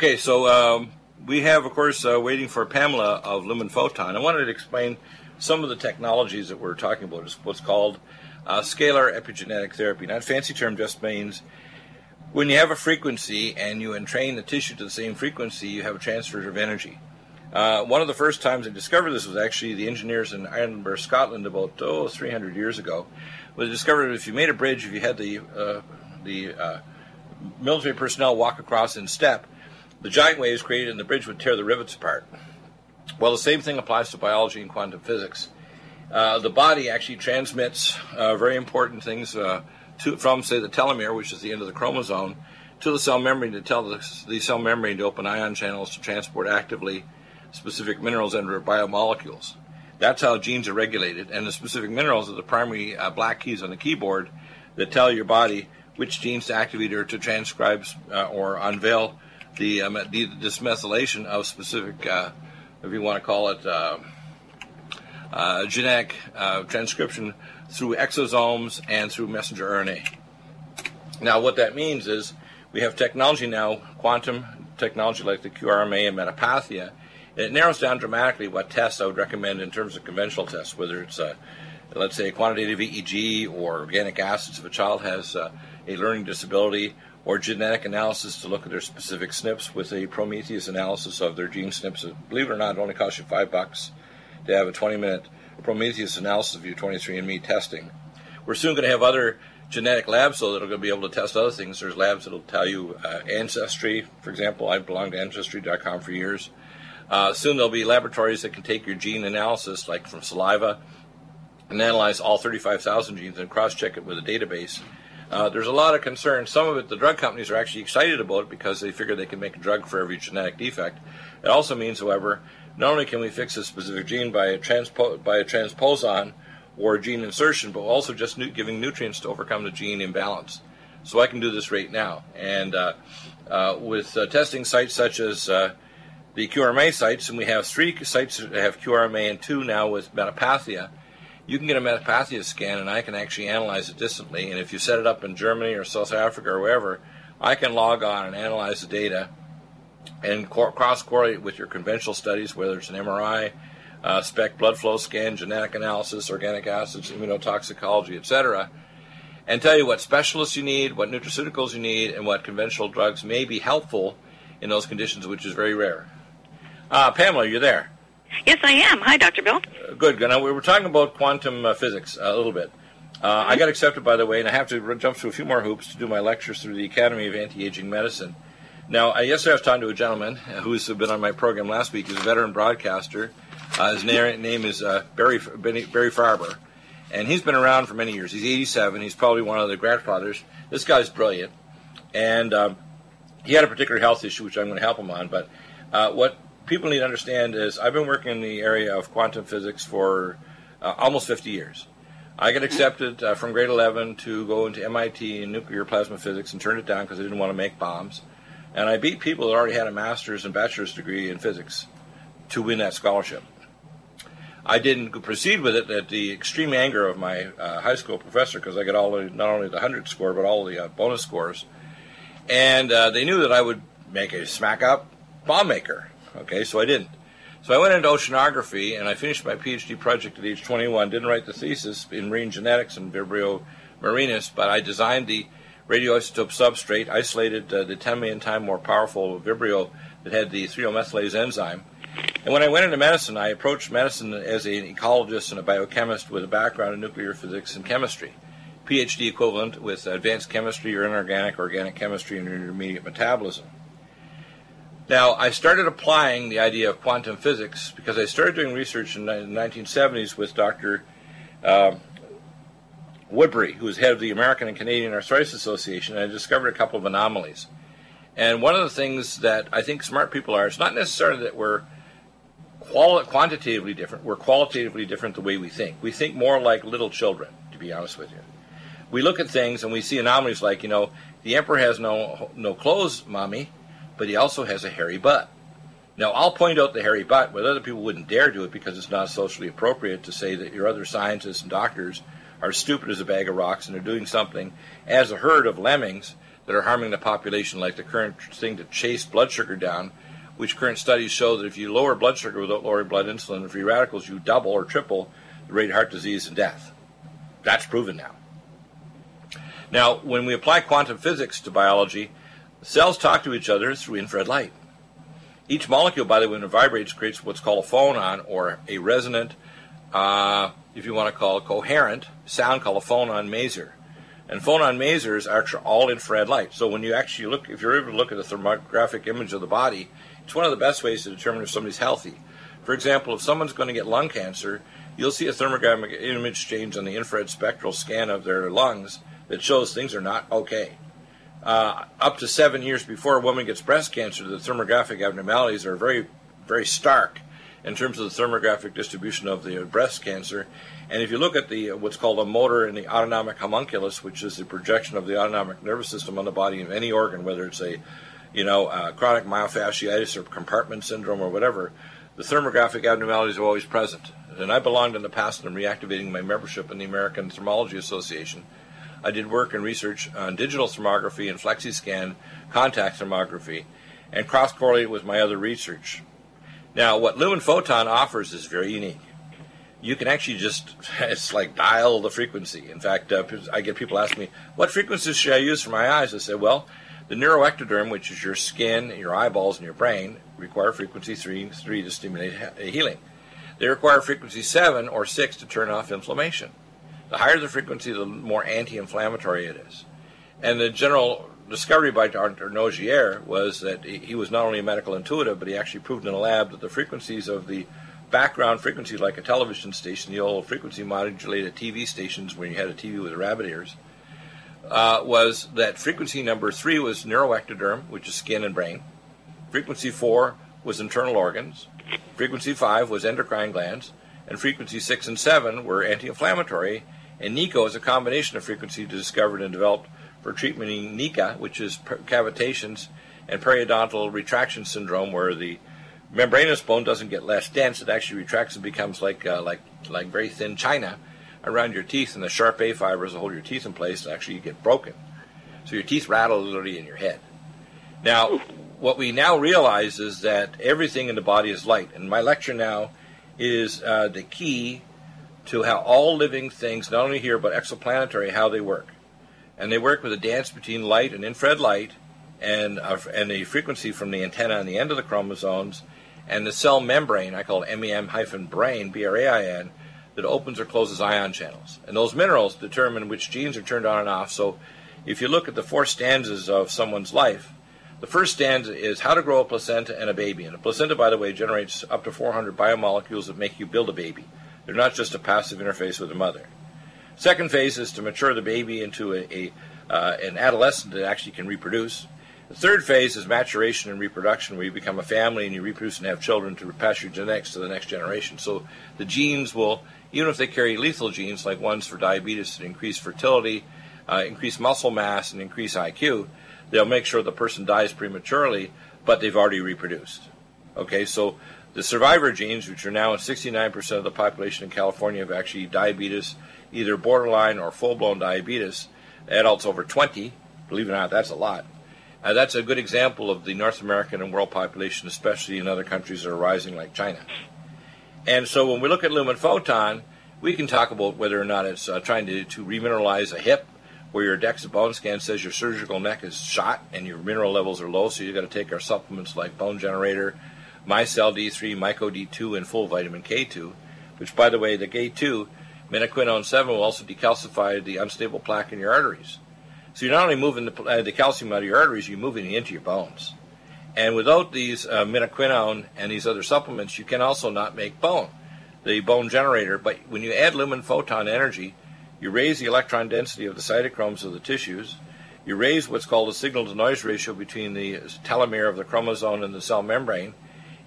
Okay, so we have, of course, waiting for Pamela of Lumen Photon. I wanted to explain some of the technologies that we're talking about. It's what's called scalar epigenetic therapy. Now, fancy term just means when you have a frequency and you entrain the tissue to the same frequency, you have a transfer of energy. One of the first times I discovered this was actually the engineers in Edinburgh, Scotland, about 300 years ago. They discovered if you made a bridge, if you had the military personnel walk across in step, the giant waves created in the bridge would tear the rivets apart. Well, the same thing applies to biology and quantum physics. The body actually transmits very important things from, say, the telomere, which is the end of the chromosome, to the cell membrane to tell the cell membrane to open ion channels to transport actively specific minerals and biomolecules. That's how genes are regulated, and the specific minerals are the primary black keys on the keyboard that tell your body which genes to activate or to transcribe or unveil the dismethylation of specific, if you want to call it, genetic transcription through exosomes and through messenger RNA. Now, what that means is we have technology now, quantum technology like the QRMA and metapathia, and it narrows down dramatically what tests I would recommend in terms of conventional tests, whether it's let's say a quantitative EEG or organic acids if a child has a learning disability, or genetic analysis to look at their specific SNPs with a Prometheus analysis of their gene SNPs. Believe it or not, it only costs you $5 to have a 20-minute Prometheus analysis of your 23andMe testing. We're soon going to have other genetic labs, though, that are going to be able to test other things. There's labs that will tell you ancestry. For example, I've belonged to Ancestry.com for years. Soon there'll be laboratories that can take your gene analysis, like from saliva, and analyze all 35,000 genes and cross-check it with a database. There's a lot of concern. Some of it, the drug companies are actually excited about it because they figure they can make a drug for every genetic defect. It also means, however, not only can we fix a specific gene by a transposon or a gene insertion, but also just giving nutrients to overcome the gene imbalance. So I can do this right now. And with testing sites such as the QRMA sites, and we have 3 sites that have QRMA and 2 now with metapathia, you can get a metapathia scan, and I can actually analyze it distantly. And if you set it up in Germany or South Africa or wherever, I can log on and analyze the data and cross-correlate with your conventional studies, whether it's an MRI, SPECT blood flow scan, genetic analysis, organic acids, immunotoxicology, etc., and tell you what specialists you need, what nutraceuticals you need, and what conventional drugs may be helpful in those conditions, which is very rare. Pamela, you're there. Yes, I am. Hi, Dr. Bill. Good. Now, we were talking about quantum physics a little bit. I got accepted, by the way, and I have to jump through a few more hoops to do my lectures through the Academy of Anti-Aging Medicine. Now, yesterday I was talking to a gentleman who's been on my program last week. He's a veteran broadcaster. His name is Barry Farber, and he's been around for many years. He's 87. He's probably one of the grandfathers. This guy's brilliant, and he had a particular health issue, which I'm going to help him on, but what people need to understand is I've been working in the area of quantum physics for almost 50 years. I got accepted from grade 11 to go into MIT in nuclear plasma physics and turned it down because I didn't want to make bombs. And I beat people that already had a master's and bachelor's degree in physics to win that scholarship. I didn't proceed with it at the extreme anger of my high school professor because I got not only the 100 score but all the bonus scores. And they knew that I would make a smack-up bomb maker. Okay, so I didn't. So I went into oceanography, and I finished my Ph.D. project at age 21, didn't write the thesis in marine genetics and Vibrio marinis, but I designed the radioisotope substrate, isolated the 10 million times more powerful Vibrio that had the threomethylase enzyme. And when I went into medicine, I approached medicine as an ecologist and a biochemist with a background in nuclear physics and chemistry, Ph.D. equivalent with advanced chemistry or inorganic, organic chemistry, and intermediate metabolism. Now, I started applying the idea of quantum physics because I started doing research in the 1970s with Dr. Woodbury, who was head of the American and Canadian Arthritis Association, and I discovered a couple of anomalies. And one of the things that I think smart people are, it's not necessarily that we're quantitatively different, we're qualitatively different the way we think. We think more like little children, to be honest with you. We look at things and we see anomalies like, you know, the emperor has no clothes, mommy, but he also has a hairy butt. Now, I'll point out the hairy butt, but other people wouldn't dare do it because it's not socially appropriate to say that your other scientists and doctors are stupid as a bag of rocks and are doing something as a herd of lemmings that are harming the population, like the current thing to chase blood sugar down, which current studies show that if you lower blood sugar without lowering blood insulin and free radicals, you double or triple the rate of heart disease and death. That's proven now. Now, when we apply quantum physics to biology, cells talk to each other through infrared light. Each molecule, by the way, when it vibrates, creates what's called a phonon, or a resonant, if you want to call it coherent, sound called a phonon maser. And phonon masers are all infrared light. So when you actually look, if you're able to look at a thermographic image of the body, it's one of the best ways to determine if somebody's healthy. For example, if someone's going to get lung cancer, you'll see a thermographic image change on the infrared spectral scan of their lungs that shows things are not okay. Up to 7 years before a woman gets breast cancer, the thermographic abnormalities are very, very stark in terms of the thermographic distribution of the breast cancer. And if you look at the what's called a motor in the autonomic homunculus, which is the projection of the autonomic nervous system on the body of any organ, whether it's a chronic myofasciitis or compartment syndrome or whatever, the thermographic abnormalities are always present. And I belonged in the past, and I'm reactivating my membership in the American Thermology Association. I did work and research on digital thermography and flexi-scan contact thermography and cross-correlate with my other research. Now, what Lumen Photon offers is very unique. You can actually just, it's like dial the frequency. In fact, I get people asking me, what frequencies should I use for my eyes? I say, well, the neuroectoderm, which is your skin, your eyeballs, and your brain, require frequency 3 to stimulate healing. They require frequency 7 or 6 to turn off inflammation. The higher the frequency, the more anti-inflammatory it is. And the general discovery by Dr. Nogier was that he was not only a medical intuitive, but he actually proved in a lab that the frequencies of the background frequency, like a television station, the old frequency modulated TV stations when you had a TV with rabbit ears, was that frequency number 3 was neuroectoderm, which is skin and brain. Frequency 4 was internal organs. Frequency 5 was endocrine glands. And frequency 6 and 7 were anti-inflammatory. And NICO is a combination of frequencies discovered and developed for treatment NICA, which is cavitations and periodontal retraction syndrome, where the membranous bone doesn't get less dense. It actually retracts and becomes like very thin china around your teeth, and the sharp A fibers that hold your teeth in place, and actually you get broken. So your teeth rattle literally in your head. Now, what we now realize is that everything in the body is light. And my lecture now is the key to how all living things, not only here but exoplanetary, how they work. And they work with a dance between light and infrared light and the frequency from the antenna on the end of the chromosomes and the cell membrane, I call it MEM-brain, BRAIN, that opens or closes ion channels. And those minerals determine which genes are turned on and off. So if you look at the 4 stanzas of someone's life, the first stanza is how to grow a placenta and a baby. And a placenta, by the way, generates up to 400 biomolecules that make you build a baby. They're not just a passive interface with the mother. Second phase is to mature the baby into an adolescent that actually can reproduce. The third phase is maturation and reproduction, where you become a family and you reproduce and have children to pass your genetics to the next generation. So the genes will, even if they carry lethal genes, like ones for diabetes that increase fertility, increase muscle mass, and increase IQ, they'll make sure the person dies prematurely, but they've already reproduced. Okay, so the survivor genes, which are now in 69% of the population in California, have actually diabetes, either borderline or full-blown diabetes, adults over 20, believe it or not, that's a lot. That's a good example of the North American and world population, especially in other countries that are rising like China. And so when we look at Lumen Photon, we can talk about whether or not it's trying to remineralize a hip, where your DEXA bone scan says your surgical neck is shot and your mineral levels are low, so you've got to take our supplements like Bone Generator, MyCell D3, Myco D2, and full vitamin K2, which, by the way, the K2, menaquinone 7, will also decalcify the unstable plaque in your arteries. So you're not only moving the calcium out of your arteries, you're moving it into your bones. And without these menaquinone and these other supplements, you can also not make bone, the Bone Generator. But when you add Lumen Photon energy, you raise the electron density of the cytochromes of the tissues. You raise what's called the signal-to-noise ratio between the telomere of the chromosome and the cell membrane.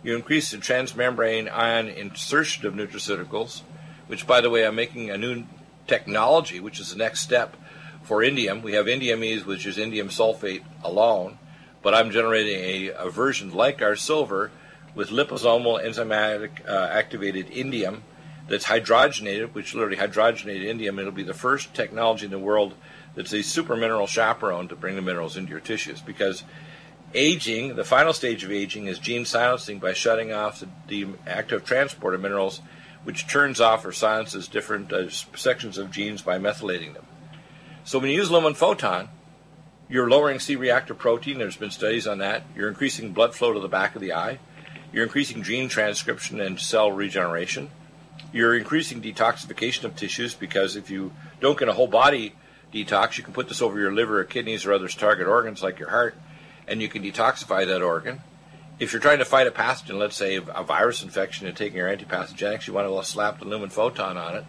You increase the transmembrane ion insertion of nutraceuticals, which, by the way, I'm making a new technology, which is the next step for indium. We have indium-ese, which is indium sulfate alone, but I'm generating a version like our silver with liposomal enzymatic activated indium that's hydrogenated, which literally hydrogenated indium. It'll be the first technology in the world that's a super mineral chaperone to bring the minerals into your tissues, because aging, the final stage of aging, is gene silencing by shutting off the active transport of minerals, which turns off or silences different sections of genes by methylating them. So when you use Lumen Photon, you're lowering C-reactive protein. There's been studies on that. You're increasing blood flow to the back of the eye. You're increasing gene transcription and cell regeneration. You're increasing detoxification of tissues, because if you don't get a whole body detox, you can put this over your liver or kidneys or other target organs like your heart, and you can detoxify that organ. If you're trying to fight a pathogen, let's say a virus infection, and taking your antipathogenics, you want to slap the Lumen Photon on it.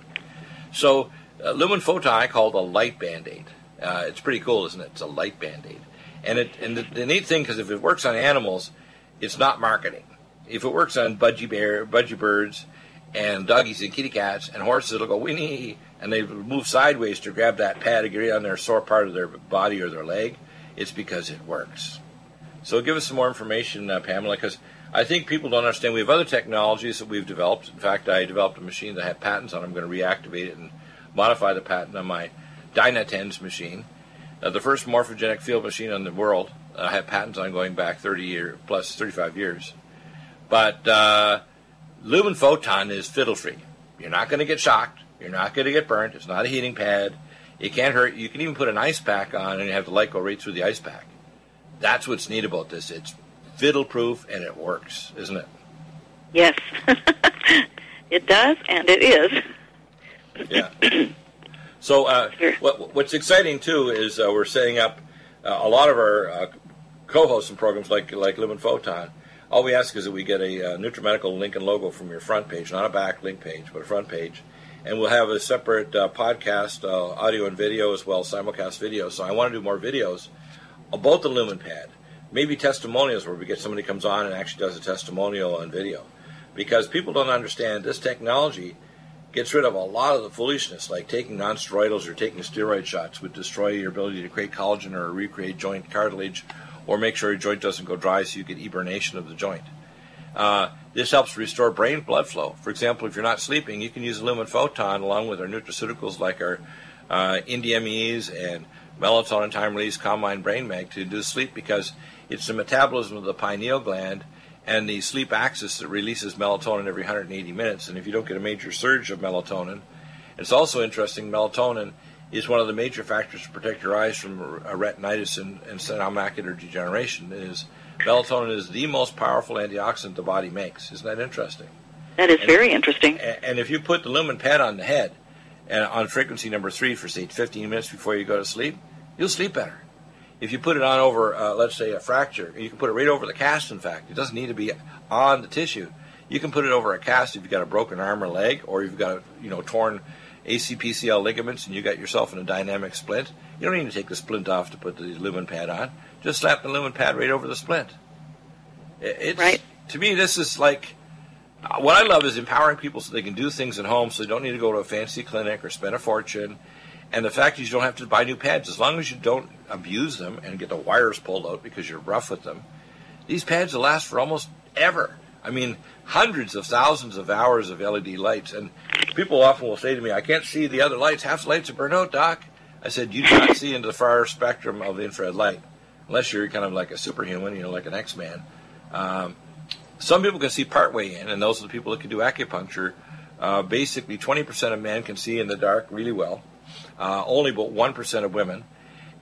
So Lumen Photon I call the light Band-Aid. It's pretty cool, isn't it? It's a light Band-Aid. And the neat thing, because if it works on animals, it's not marketing. If it works on budgie birds and doggies and kitty cats and horses, it'll go whinny, and they move sideways to grab that pad to get on their sore part of their body or their leg. It's because it works. So give us some more information, Pamela, because I think people don't understand. We have other technologies that we've developed. In fact, I developed a machine that had patents on it. I'm going to reactivate it and modify the patent on my Dynatens machine, the first morphogenic field machine in the world. I have patents on going back 35 years. But Lumen Photon is fiddle-free. You're not going to get shocked. You're not going to get burnt. It's not a heating pad. It can't hurt. You can even put an ice pack on and you have the light go right through the ice pack. That's what's neat about this. It's fiddle-proof and it works, isn't it? Yes. It does, and it is. Yeah. So what's exciting, too, is we're setting up a lot of our co-hosts and programs like Lumen Photon. All we ask is that we get a NutraMedical link and logo from your front page, not a back link page, but a front page. And we'll have a separate podcast, audio and video as well, simulcast video. So I want to do more videos about the Lumen Pad, maybe testimonials where we get somebody comes on and actually does a testimonial on video. Because people don't understand this technology gets rid of a lot of the foolishness, like taking nonsteroidals or taking steroid shots would destroy your ability to create collagen or recreate joint cartilage or make sure your joint doesn't go dry so you get eburnation of the joint. This helps restore brain blood flow. For example, if you're not sleeping, you can use Lumen Photon along with our nutraceuticals like our NDMEs and melatonin time-release combined brain mag to induce sleep, because it's the metabolism of the pineal gland and the sleep axis that releases melatonin every 180 minutes. And if you don't get a major surge of melatonin, it's also interesting, melatonin is one of the major factors to protect your eyes from retinitis and senile macular degeneration. Melatonin is the most powerful antioxidant the body makes. Isn't that interesting? That is very interesting. And if you put the Lumen Pad on the head and on frequency number 3 for, say, 15 minutes before you go to sleep, you'll sleep better. If you put it on over, let's say, a fracture, you can put it right over the cast, in fact. It doesn't need to be on the tissue. You can put it over a cast if you've got a broken arm or leg, or you've got torn ACPCL ligaments and you got yourself in a dynamic splint. You don't need to take the splint off to put the Lumen Pad on. Just slap the Lumen Pad right over the splint. To me, this is like, what I love is empowering people so they can do things at home so they don't need to go to a fancy clinic or spend a fortune. And the fact is you don't have to buy new pads. As long as you don't abuse them and get the wires pulled out because you're rough with them, these pads will last for almost ever. I mean, hundreds of thousands of hours of LED lights. And people often will say to me, I can't see the other lights. Half the lights are burnt out, Doc. I said, you do not see into the far spectrum of the infrared light, unless you're kind of like a superhuman, like an X-Man. Some people can see partway in, and those are the people that can do acupuncture. Basically, 20% of men can see in the dark really well. Only about 1% of women.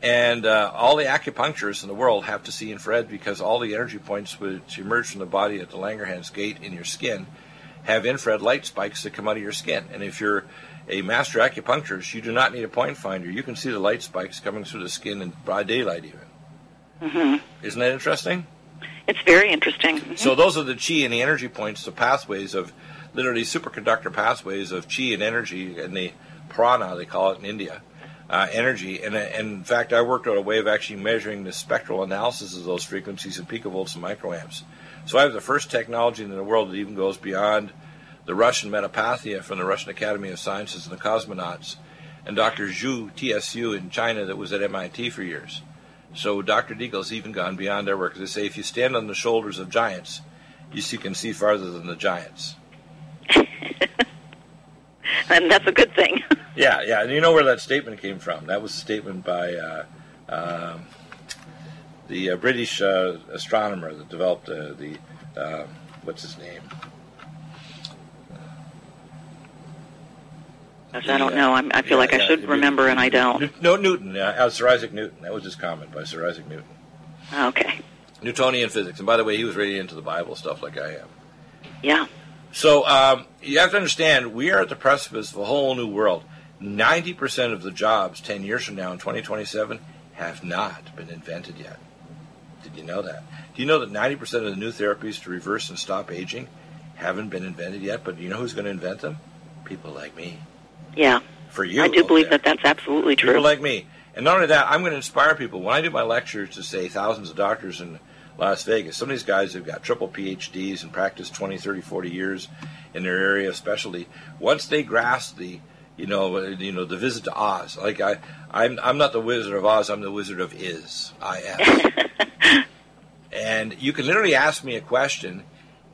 And all the acupuncturists in the world have to see infrared, because all the energy points which emerge from the body at the Langerhans gate in your skin have infrared light spikes that come out of your skin. And if you're a master acupuncturist, you do not need a point finder. You can see the light spikes coming through the skin in broad daylight even. Mm-hmm. Isn't that interesting? It's very interesting. Mm-hmm. So those are the chi and the energy points, the pathways of literally superconductor pathways of chi and energy and the prana, they call it in India, energy. And in fact, I worked on a way of actually measuring the spectral analysis of those frequencies in picovolts and microamps. So I have the first technology in the world that even goes beyond the Russian metapathia from the Russian Academy of Sciences and the Cosmonauts and Dr. Zhu, TSU in China, that was at MIT for years. So Dr. Deagle's even gone beyond their work. They say if you stand on the shoulders of giants, you can see farther than the giants. And that's a good thing. Yeah, and you know where that statement came from. That was a statement by the British astronomer that developed the what's his name? I don't know. I feel like I should remember, and I don't. No, Newton. Sir Isaac Newton. That was his comment by Sir Isaac Newton. Okay. Newtonian physics. And by the way, he was really into the Bible stuff like I am. Yeah. So you have to understand, we are at the precipice of a whole new world. 90% of the jobs 10 years from now in 2027 have not been invented yet. Did you know that? Do you know that 90% of the new therapies to reverse and stop aging haven't been invented yet? But do you know who's going to invent them? People like me. Yeah. For you. I do believe that that's absolutely true. People like me. And not only that, I'm going to inspire people. When I do my lectures to, say, thousands of doctors in Las Vegas, some of these guys have got triple PhDs and practiced 20, 30, 40 years in their area of specialty. Once they grasp the, the visit to Oz. Like I'm not the Wizard of Oz. I'm the Wizard of Is. I-S. And you can literally ask me a question,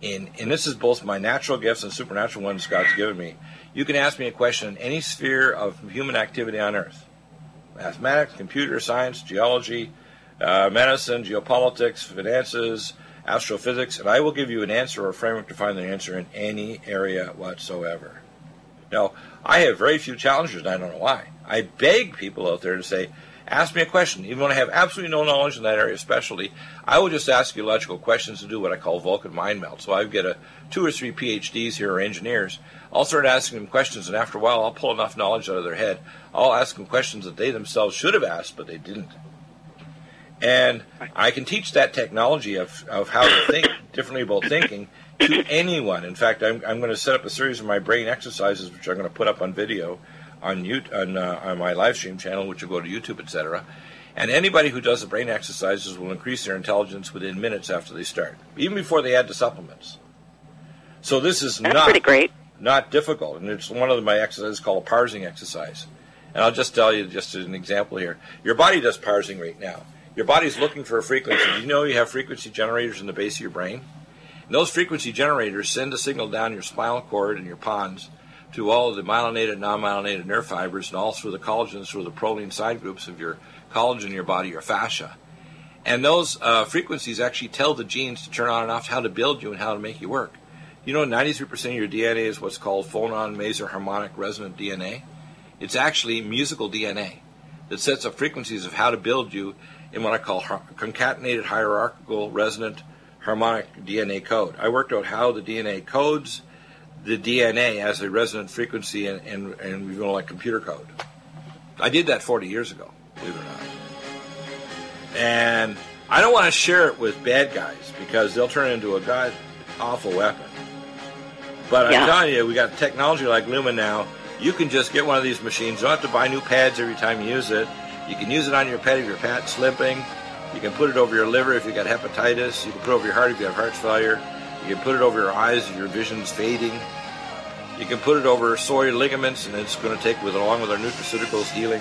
and this is both my natural gifts and supernatural ones God's given me. You can ask me a question in any sphere of human activity on Earth. Mathematics, computer science, geology, medicine, geopolitics, finances, astrophysics, and I will give you an answer or a framework to find the answer in any area whatsoever. Now, I have very few challengers, and I don't know why. I beg people out there to say, ask me a question. Even when I have absolutely no knowledge in that area of specialty, I will just ask you logical questions and do what I call Vulcan mind melt. So I get 2 or 3 PhDs here, or engineers. I'll start asking them questions, and after a while, I'll pull enough knowledge out of their head. I'll ask them questions that they themselves should have asked, but they didn't. And I can teach that technology of how to think differently about thinking to anyone. In fact, I'm going to set up a series of my brain exercises, which I'm going to put up on video on my live stream channel, which will go to YouTube, etc. And anybody who does the brain exercises will increase their intelligence within minutes after they start, even before they add the supplements. So this is not difficult, and it's one of my exercises called a parsing exercise. And I'll just tell you, just as an example here, your body does parsing right now. Your body's looking for a frequency. Do you know you have frequency generators in the base of your brain? And those frequency generators send a signal down your spinal cord and your pons to all of the myelinated and non-myelinated nerve fibers and all through the collagen, through the proline side groups of your collagen in your body, your fascia. And those frequencies actually tell the genes to turn on and off, how to build you and how to make you work. You know 93% of your DNA is what's called phonon maser harmonic resonant DNA? It's actually musical DNA that sets up frequencies of how to build you in what I call concatenated hierarchical resonant harmonic DNA code. I worked out how the DNA codes the DNA as a resonant frequency, and we like computer code. I did that 40 years ago, believe it or not. And I don't want to share it with bad guys because they'll turn into a god awful weapon. But I'm telling you, we got technology like Luma now. You can just get one of these machines. You don't have to buy new pads every time you use it. You can use it on your pad if your pad's slipping. You can put it over your liver if you got hepatitis. You can put it over your heart if you have heart failure. You can put it over your eyes if your vision's fading. You can put it over soy ligaments, and it's going to take, along with our nutraceuticals, healing.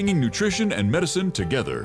Bringing nutrition and medicine together.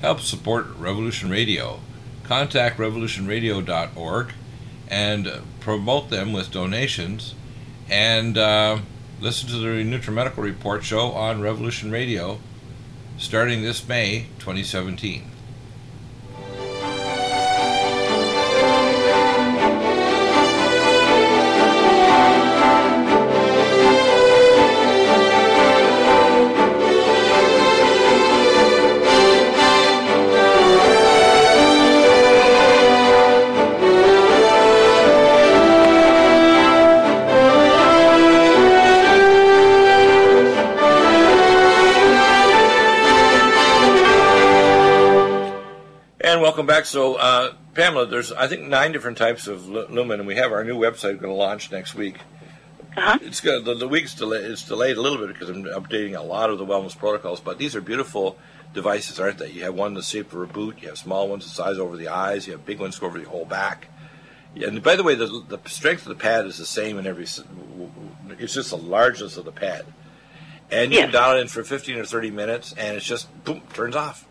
Help support Revolution Radio. Contact revolutionradio.org and promote them with donations. And listen to the NutriMedical Report show on Revolution Radio starting this May 2017. Welcome back. So, Pamela, there's, I think, 9 different types of lumen, and we have our new website going to launch next week. Uh-huh. It's good. The week's delayed. It's delayed a little bit because I'm updating a lot of the wellness protocols, but these are beautiful devices, aren't they? You have one that's safe for a boot. You have small ones the size over the eyes. You have big ones over the whole back. And, by the way, the strength of the pad is the same in every – it's just the largeness of the pad. And you can dial it in for 15 or 30 minutes, and it's just, boom, turns off.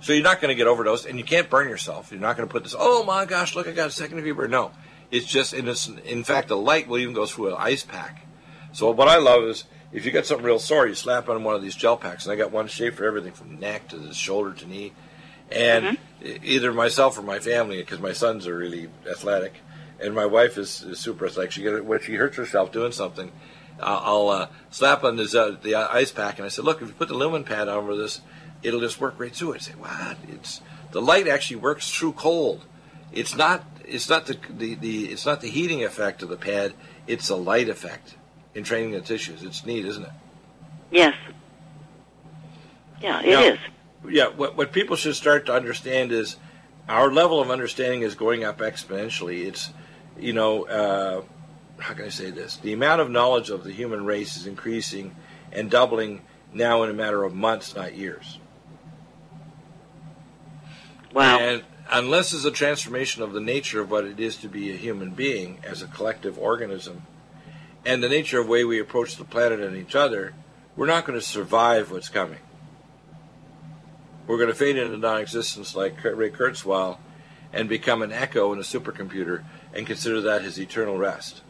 So you're not going to get overdosed, and you can't burn yourself. You're not going to put this, oh, my gosh, look, I got a secondary fever. No, it's just innocent. In fact, the light will even go through an ice pack. So what I love is if you got something real sore, you slap on one of these gel packs, and I got one shaped for everything from neck to the shoulder to knee. And either myself or my family, because my sons are really athletic, and my wife is super athletic. When she hurts herself doing something, I'll slap on this the ice pack, and I said, look, if you put the lumen pad over this, it'll just work right through it. Say, what? It's the light actually works through cold. It's not. It's not the It's not the heating effect of the pad. It's the light effect in training the tissues. It's neat, isn't it? Yes. Yeah, it is. Yeah. What people should start to understand is our level of understanding is going up exponentially. It's, you know, how can I say this? The amount of knowledge of the human race is increasing and doubling now in a matter of months, not years. Wow. And unless there's a transformation of the nature of what it is to be a human being as a collective organism and the nature of the way we approach the planet and each other, we're not going to survive what's coming. We're going to fade into non-existence like Ray Kurzweil and become an echo in a supercomputer and consider that his eternal rest.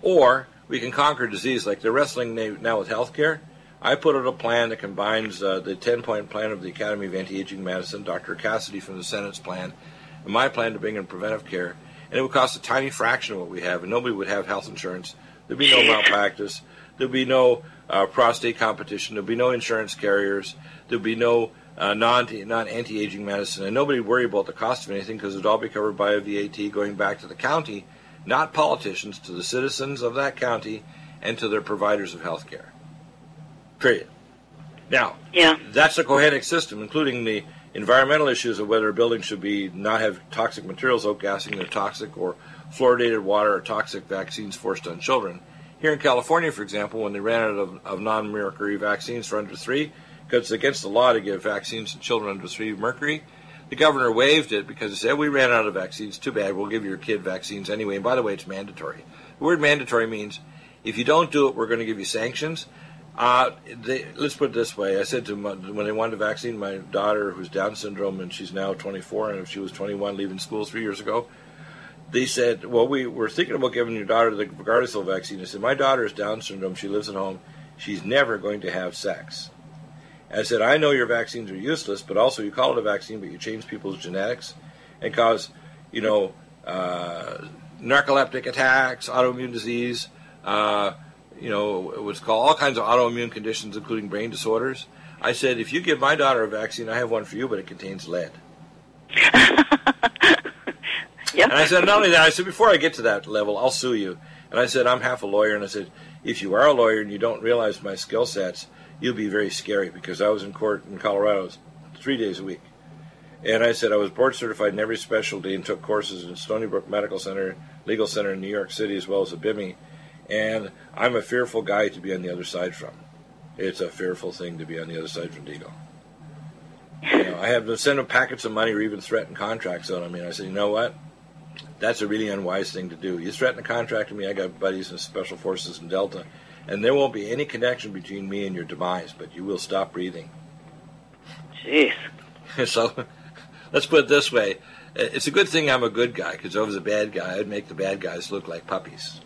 Or we can conquer disease like they're wrestling now with healthcare. I put out a plan that combines the 10-point plan of the Academy of Anti-Aging Medicine, Dr. Cassidy from the Senate's plan, and my plan to bring in preventive care. And it would cost a tiny fraction of what we have, and nobody would have health insurance. There'd be no malpractice. There'd be no prostate competition. There'd be no insurance carriers. There'd be no non-anti-aging medicine. And nobody would worry about the cost of anything because it would all be covered by a VAT going back to the county, not politicians, to the citizens of that county and to their providers of health care. Period. Now, that's a coherent system, including the environmental issues of whether a building should be not have toxic materials outgassing, they're toxic, or fluoridated water or toxic vaccines forced on children. Here in California, for example, when they ran out of non-mercury vaccines for under 3, because it's against the law to give vaccines to children under 3 mercury, the governor waived it because he said, we ran out of vaccines, too bad, we'll give your kid vaccines anyway. And by the way, it's mandatory. The word mandatory means if you don't do it, we're going to give you sanctions. Let's put it this way. I said to when they wanted to vaccinate my daughter, who's Down syndrome, and she's now 24, and if she was 21 leaving school 3 years ago, they said, well, we were thinking about giving your daughter the Gardasil vaccine. I said, my daughter is Down syndrome. She lives at home. She's never going to have sex. And I said, I know your vaccines are useless, but also you call it a vaccine, but you change people's genetics and cause, narcoleptic attacks, autoimmune disease, what's called all kinds of autoimmune conditions, including brain disorders. I said, if you give my daughter a vaccine, I have one for you, but it contains lead. Yep. And I said, not only that, I said, before I get to that level, I'll sue you. And I said, I'm half a lawyer. And I said, if you are a lawyer and you don't realize my skill sets, you'll be very scary, because I was in court in Colorado 3 days a week. And I said, I was board certified in every specialty and took courses in Stony Brook Medical Center, Legal Center in New York City, as well as at BIMI. And I'm a fearful guy to be on the other side from. It's a fearful thing to be on the other side from Deagle. I have to send them packets of money or even threaten contracts on them. I said, you know what? That's a really unwise thing to do. You threaten a contract to me, I got buddies in Special Forces and Delta, and there won't be any connection between me and your demise, but you will stop breathing. Jeez. So, let's put it this way. It's a good thing I'm a good guy, because if I was a bad guy, I'd make the bad guys look like puppies.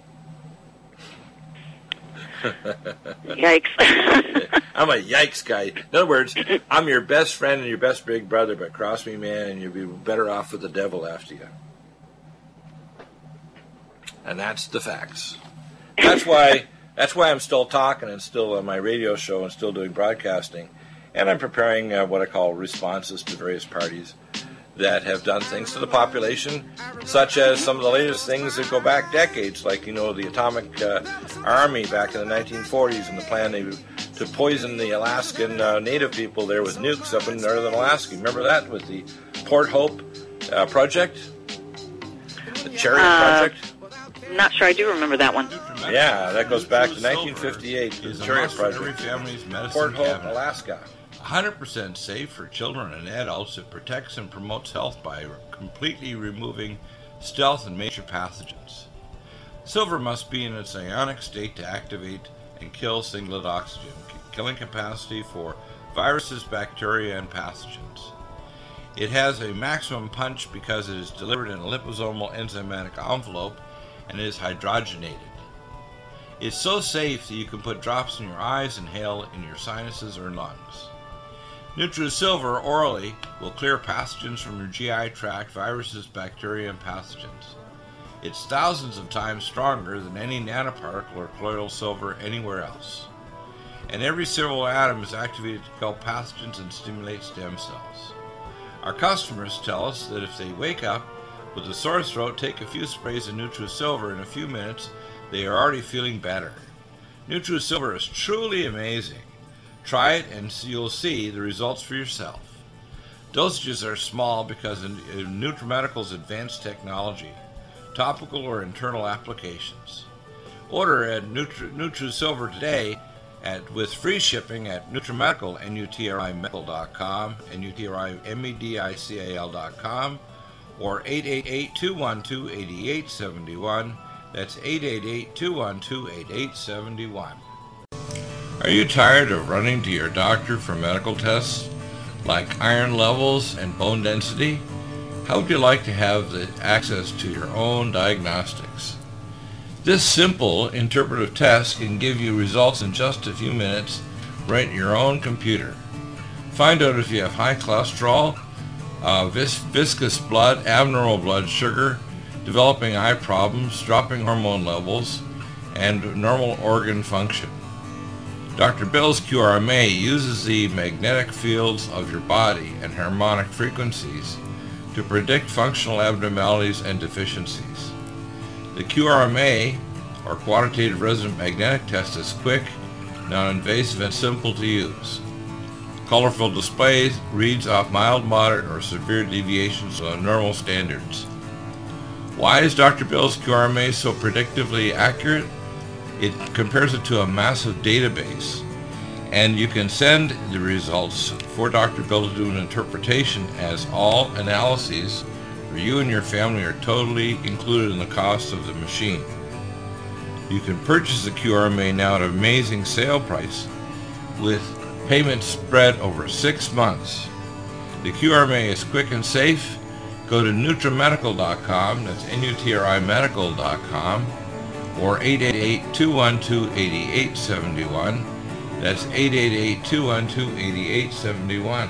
Yikes. I'm a yikes guy. In other words, I'm your best friend and your best big brother, but cross me, man, and you'll be better off with the devil after you. And that's the facts. That's why I'm still talking and still on my radio show and still doing broadcasting. And I'm preparing what I call responses to various parties that have done things to the population, such as some of the latest things that go back decades, like, the atomic army back in the 1940s and the plan to poison the Alaskan native people there with nukes up in northern Alaska. Remember that with the Port Hope project? The Chariot project? I'm not sure I do remember that one. Yeah, that goes back to 1958, the Chariot project, Port Hope, Alaska. 100% safe for children and adults. It protects and promotes health by completely removing stealth and major pathogens. Silver must be in its ionic state to activate and kill singlet oxygen, killing capacity for viruses, bacteria, and pathogens. It has a maximum punch because it is delivered in a liposomal enzymatic envelope and is hydrogenated. It's so safe that you can put drops in your eyes, inhale in your sinuses or lungs. NutraSilver orally will clear pathogens from your GI tract, viruses, bacteria, and pathogens. It's thousands of times stronger than any nanoparticle or colloidal silver anywhere else. And every silver atom is activated to kill pathogens and stimulate stem cells. Our customers tell us that if they wake up with a sore throat, take a few sprays of NutraSilver, in a few minutes, they are already feeling better. NutraSilver is truly amazing. Try it and you'll see the results for yourself. Dosages are small because of NutraMedical's advanced technology, topical or internal applications. Order at NutraSilver today with free shipping at NutraMedical, NutriMedical.com, NutriMedical.com, or 888-212-8871. That's 888-212-8871. Are you tired of running to your doctor for medical tests like iron levels and bone density? How would you like to have the access to your own diagnostics? This simple interpretive test can give you results in just a few minutes right in your own computer. Find out if you have high cholesterol, viscous blood, abnormal blood sugar, developing eye problems, dropping hormone levels, and normal organ function. Dr. Bill's QRMA uses the magnetic fields of your body and harmonic frequencies to predict functional abnormalities and deficiencies. The QRMA, or quantitative resonant magnetic test, is quick, non-invasive, and simple to use. Colorful displays reads off mild, moderate, or severe deviations from normal standards. Why is Dr. Bill's QRMA so predictively accurate? it compares it to a massive database, and you can send the results for Dr. Bill to do an interpretation, as all analyses for you and your family are totally included in the cost of the machine. You can purchase the QRMA now at an amazing sale price with payments spread over 6 months. The QRMA is quick and safe. Go to NutriMedical.com, that's NutriMedical.com, or 888-212-8871, that's 888-212-8871.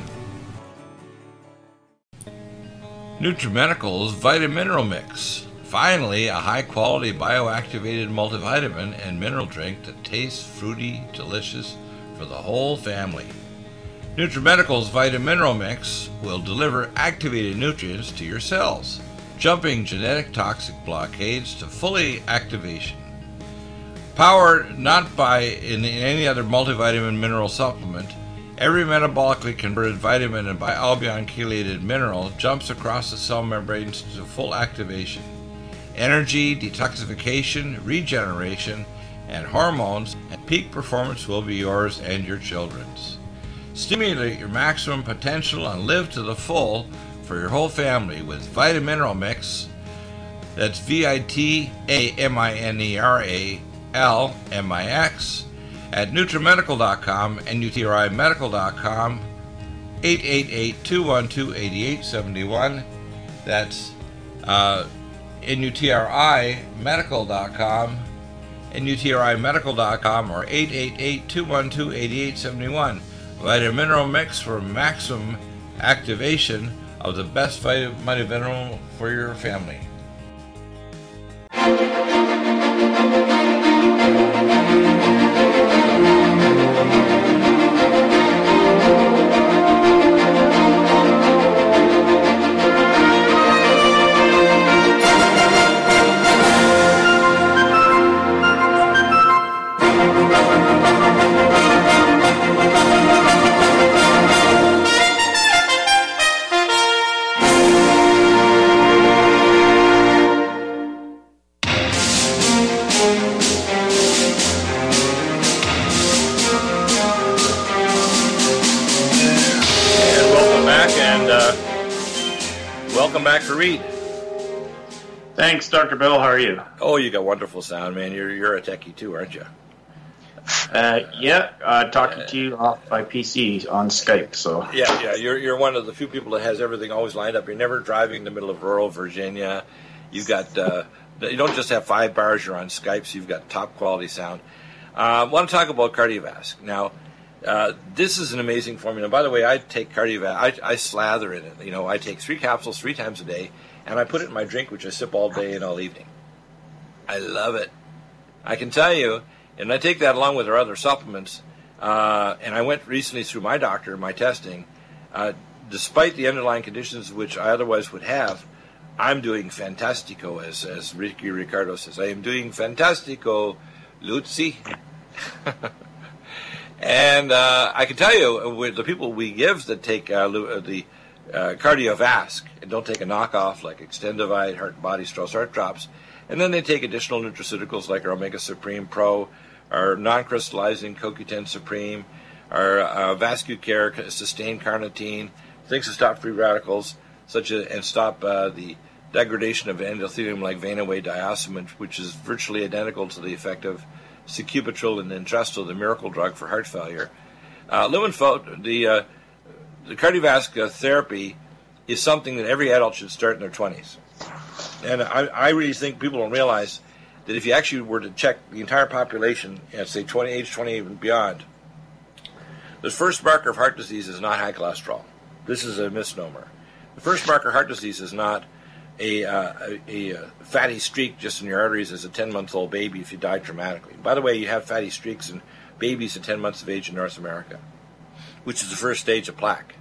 NutriMedical's Vitamineral Mix. Finally, a high-quality bioactivated multivitamin and mineral drink that tastes fruity, delicious for the whole family. NutriMedical's Vitamineral Mix will deliver activated nutrients to your cells, jumping genetic toxic blockades to fully activation. Powered not by in any other multivitamin mineral supplement, every metabolically converted vitamin and bialbion chelated mineral jumps across the cell membranes to full activation. Energy, detoxification, regeneration, and hormones and peak performance will be yours and your children's. Stimulate your maximum potential and live to the full for your whole family with Vitamineral Mix. That's VITAMINERAL MIX at NutriMedical.com and NutriMedical.com, 888-212-8871. That's NutriMedical.com and NutriMedical.com, or 888-212-8871. Vitamineral Mix for maximum activation of the best multivitamin for your family. Thanks, Dr. Bill. How are you? Oh, you got wonderful sound, man. You're a techie too, aren't you? Talking to you off my PC on Skype. So yeah, you're one of the few people that has everything always lined up. You're never driving in the middle of rural Virginia. You've got you don't just have 5 bars. You're on Skype, so you've got top quality sound. I want to talk about Cardiovasc now. This is an amazing formula. By the way, I take Cardiovasc. I slather in it. You know, I take 3 capsules 3 times a day, and I put it in my drink, which I sip all day and all evening. I love it. I can tell you, and I take that along with our other supplements. And I went recently through my doctor, my testing. Despite the underlying conditions which I otherwise would have, I'm doing fantastico, as Ricky Ricardo says. I am doing fantastico, Lutzi. And I can tell you, with the people we give that take the Cardiovasc and don't take a knockoff like Extendivite, Heart and Body, Strauss Heart Drops, and then they take additional nutraceuticals like our Omega Supreme Pro, our non-crystallizing CoQ10 Supreme, our VascuCare Sustained Carnitine, things to stop free radicals and stop the degradation of endothelium like Vanaway diosmin, which is virtually identical to the effect of Sacubitril and Entresto, the miracle drug for heart failure. Lumenfloat, the cardiovascular therapy is something that every adult should start in their 20s. And I really think people don't realize that if you actually were to check the entire population at, say, age 28 and beyond, the first marker of heart disease is not high cholesterol. This is a misnomer. The first marker of heart disease is not a fatty streak just in your arteries as a 10-month-old baby if you die dramatically. By the way, you have fatty streaks in babies at 10 months of age in North America, which is the first stage of plaque.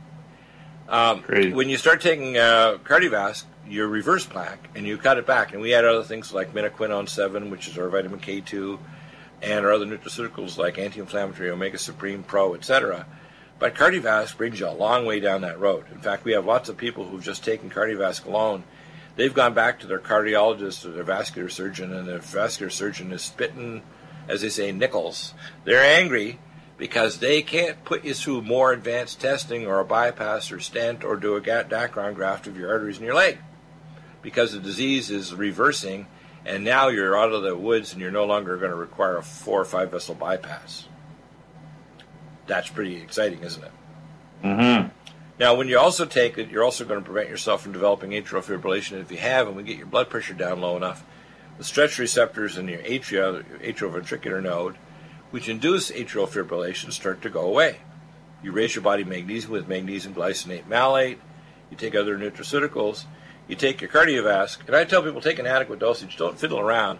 When you start taking Cardiovasc, you reverse plaque, and you cut it back. And we add other things like minoquinone 7, which is our vitamin K2, and our other nutraceuticals like anti-inflammatory, Omega Supreme Pro, etc. But Cardiovasc brings you a long way down that road. In fact, we have lots of people who've just taken Cardiovasc alone. They've gone back to their cardiologist or their vascular surgeon, and their vascular surgeon is spitting as they say, nickels. They're angry because they can't put you through more advanced testing or a bypass or stent or do a Dacron graft of your arteries in your leg because the disease is reversing and now you're out of the woods and you're no longer going to require a 4 or 5 vessel bypass. That's pretty exciting, isn't it? Mm-hmm. Now, when you also take it, you're also going to prevent yourself from developing atrial fibrillation. If you have, and we get your blood pressure down low enough, the stretch receptors in your atria, atrioventricular node, which induce atrial fibrillation, start to go away. You raise your body magnesium with magnesium glycinate malate. You take other nutraceuticals. You take your Cardiovasc. And I tell people, take an adequate dosage. Don't fiddle around.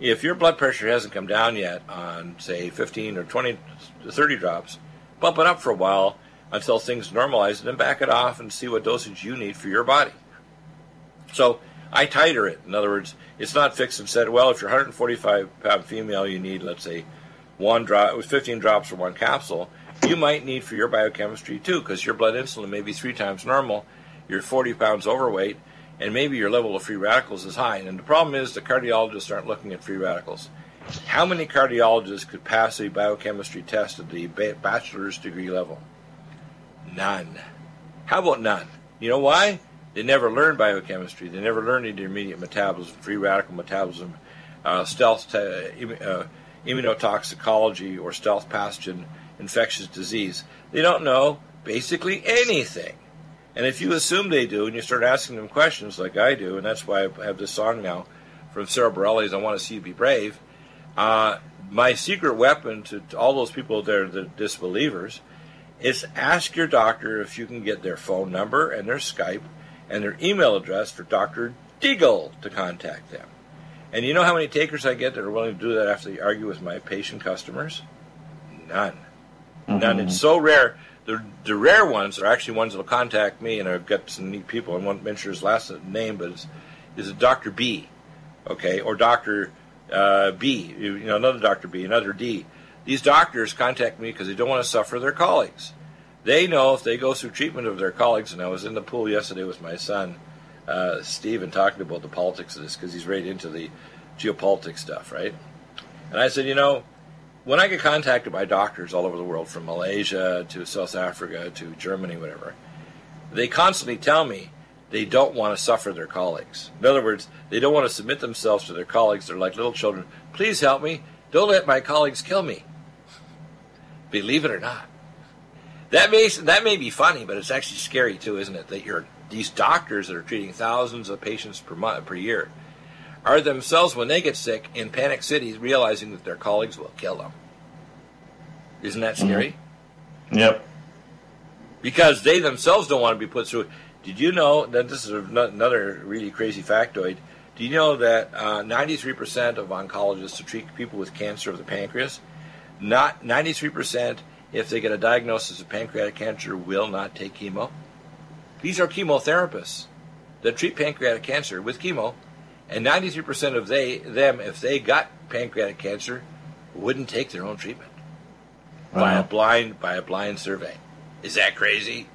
If your blood pressure hasn't come down yet on, say, 15 or 20 to 30 drops, bump it up for a while until things normalize, and then back it off and see what dosage you need for your body. So I titer it. In other words, it's not fixed and said, well, if you're 145-pound female, you need, let's say, 15 drops for 1 capsule. You might need for your biochemistry, too, because your blood insulin may be 3 times normal, you're 40 pounds overweight, and maybe your level of free radicals is high. And the problem is the cardiologists aren't looking at free radicals. How many cardiologists could pass a biochemistry test at the bachelor's degree level? None. How about none? You know why? They never learned biochemistry. They never learned intermediate metabolism, free radical metabolism, immunotoxicology, or stealth pathogen infectious disease. They don't know basically anything. And if you assume they do and you start asking them questions like I do, and that's why I have this song now from Sarah Bareilles, I Want to See You Be Brave, my secret weapon to all those people that are the disbelievers is ask your doctor if you can get their phone number and their Skype and their email address for Dr. Deagle to contact them. And you know how many takers I get that are willing to do that after they argue with my patient customers? None. Mm-hmm. None. It's so rare. The rare ones are actually ones that will contact me, and I've got some neat people. I won't mention his last name, but it's Dr. B, okay, or Dr. B, you know, another Dr. B, another D. These doctors contact me because they don't want to suffer their colleagues. They know if they go through treatment of their colleagues, and I was in the pool yesterday with my son, Steve, and talking about the politics of this because he's right into the geopolitics stuff, right? And I said, you know, when I get contacted by doctors all over the world, from Malaysia to South Africa to Germany, whatever, they constantly tell me they don't want to suffer their colleagues. In other words, they don't want to submit themselves to their colleagues. They're like little children. Please help me. Don't let my colleagues kill me. Believe it or not. That may be funny, but it's actually scary too, isn't it? That these doctors that are treating thousands of patients per year are themselves, when they get sick, in panic cities, realizing that their colleagues will kill them. Isn't that scary? Mm-hmm. Yep. Because they themselves don't want to be put through. Did you know that this is another really crazy factoid? Do you know that 93% of oncologists who treat people with cancer of the pancreas, not 93%, if they get a diagnosis of pancreatic cancer, will not take chemo? These are chemotherapists that treat pancreatic cancer with chemo, and 93% of them, if they got pancreatic cancer, wouldn't take their own treatment by a blind survey. Is that crazy?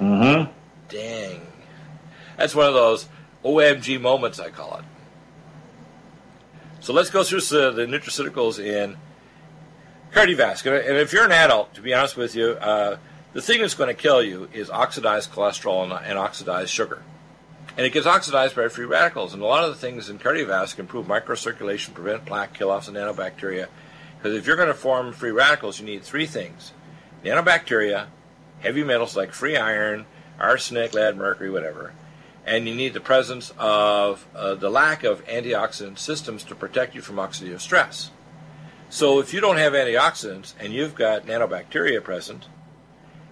Mm-hmm. Dang. That's one of those OMG moments, I call it. So let's go through the nutraceuticals in cardiovascular. And if you're an adult, to be honest with you, the thing that's going to kill you is oxidized cholesterol and oxidized sugar. And it gets oxidized by free radicals. And a lot of the things in cardiovascular improve microcirculation, prevent plaque, kill off the nanobacteria. Because if you're going to form free radicals, you need 3 things: nanobacteria, heavy metals like free iron, arsenic, lead, mercury, whatever. And you need the presence of the lack of antioxidant systems to protect you from oxidative stress. So if you don't have antioxidants and you've got nanobacteria present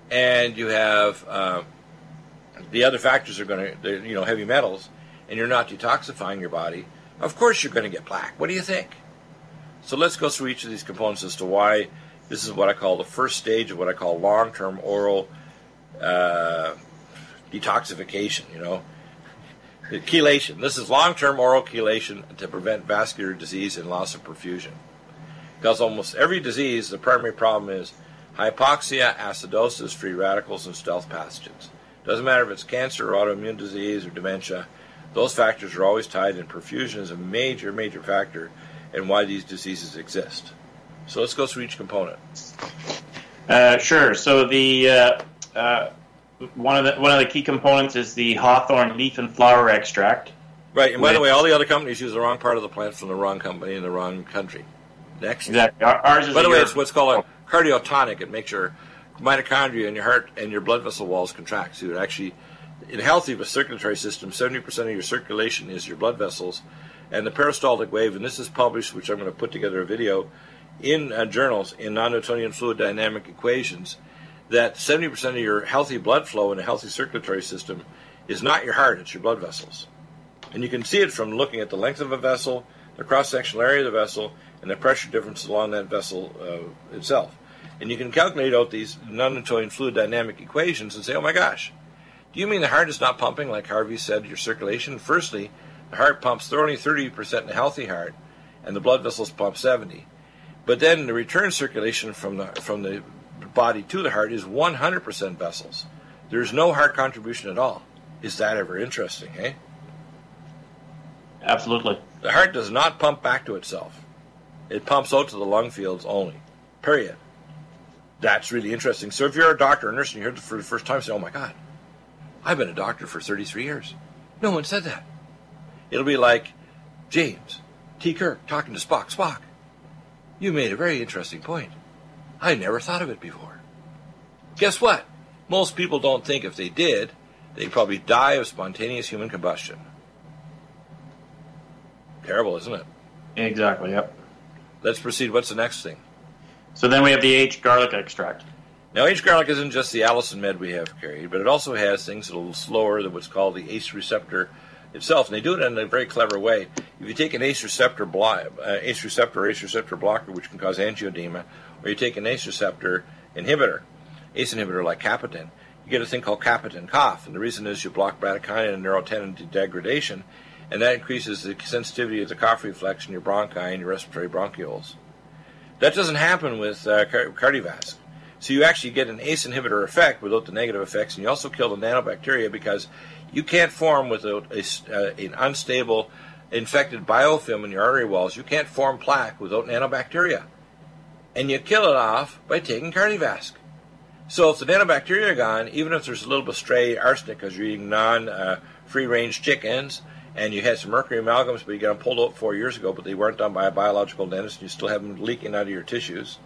and you have the other factors are going to, heavy metals, and you're not detoxifying your body, of course you're going to get plaque. What do you think? So let's go through each of these components as to why this is what I call the first stage of what I call long-term oral detoxification, Chelation. This is long-term oral chelation to prevent vascular disease and loss of perfusion. Because almost every disease, the primary problem is hypoxia, acidosis, free radicals, and stealth pathogens. Doesn't matter if it's cancer or autoimmune disease or dementia. Those factors are always tied, and perfusion is a major, major factor. and why these diseases exist. So let's go through each component. Sure. So the one of the key components is the hawthorn leaf and flower extract. Right. And by the way, all the other companies use the wrong part of the plant from the wrong company in the wrong country. Next. Exactly. Ours is by the way, it's what's called a cardiotonic. It makes your mitochondria in your heart and your blood vessel walls contract. So it actually, in healthy of a circulatory system, 70% of your circulation is your blood vessels. And the peristaltic wave, and this is published, which I'm going to put together a video, in journals, in non-Newtonian fluid dynamic equations, that 70% of your healthy blood flow in a healthy circulatory system is not your heart, it's your blood vessels. And you can see it from looking at the length of a vessel, the cross-sectional area of the vessel, and the pressure difference along that vessel itself. And you can calculate out these non-Newtonian fluid dynamic equations and say, oh my gosh, do you mean the heart is not pumping, like Harvey said, your circulation? Firstly, the heart pumps only 30% in a healthy heart, and the blood vessels pump 70%. But then the return circulation from the body to the heart is 100% vessels. There's no heart contribution at all. Is that ever interesting, eh? Absolutely. The heart does not pump back to itself. It pumps out to the lung fields only, period. That's really interesting. So if you're a doctor or nurse and you hear it for the first time, say, oh my God, I've been a doctor for 33 years. No one said that. It'll be like James T. Kirk talking to Spock. Spock, you made a very interesting point. I never thought of it before. Guess what? Most people don't think if they did, they'd probably die of spontaneous human combustion. Terrible, isn't it? Exactly, yep. Let's proceed. What's the next thing? So then we have the aged garlic extract. Now, aged garlic isn't just the Allison med we have carried, but it also has things that are a little slower than what's called the ACE receptor itself, and they do it in a very clever way. If you take an ACE receptor blocker, which can cause angioedema, or you take an ACE inhibitor like Capitan, you get a thing called Capitan cough, and the reason is you block bradykinin and neurotendin degradation, and that increases the sensitivity of the cough reflex in your bronchi and your respiratory bronchioles. That doesn't happen with Cardiovasc. So you actually get an ACE inhibitor effect without the negative effects, and you also kill the nanobacteria because you can't form without an unstable infected biofilm in your artery walls. You can't form plaque without nanobacteria. And you kill it off by taking Cardiovasc. So if the nanobacteria are gone, even if there's a little bit of stray arsenic because you're eating non-free-range chickens and you had some mercury amalgams, but you got them pulled out 4 years ago, but they weren't done by a biological dentist, and you still have them leaking out of your tissues.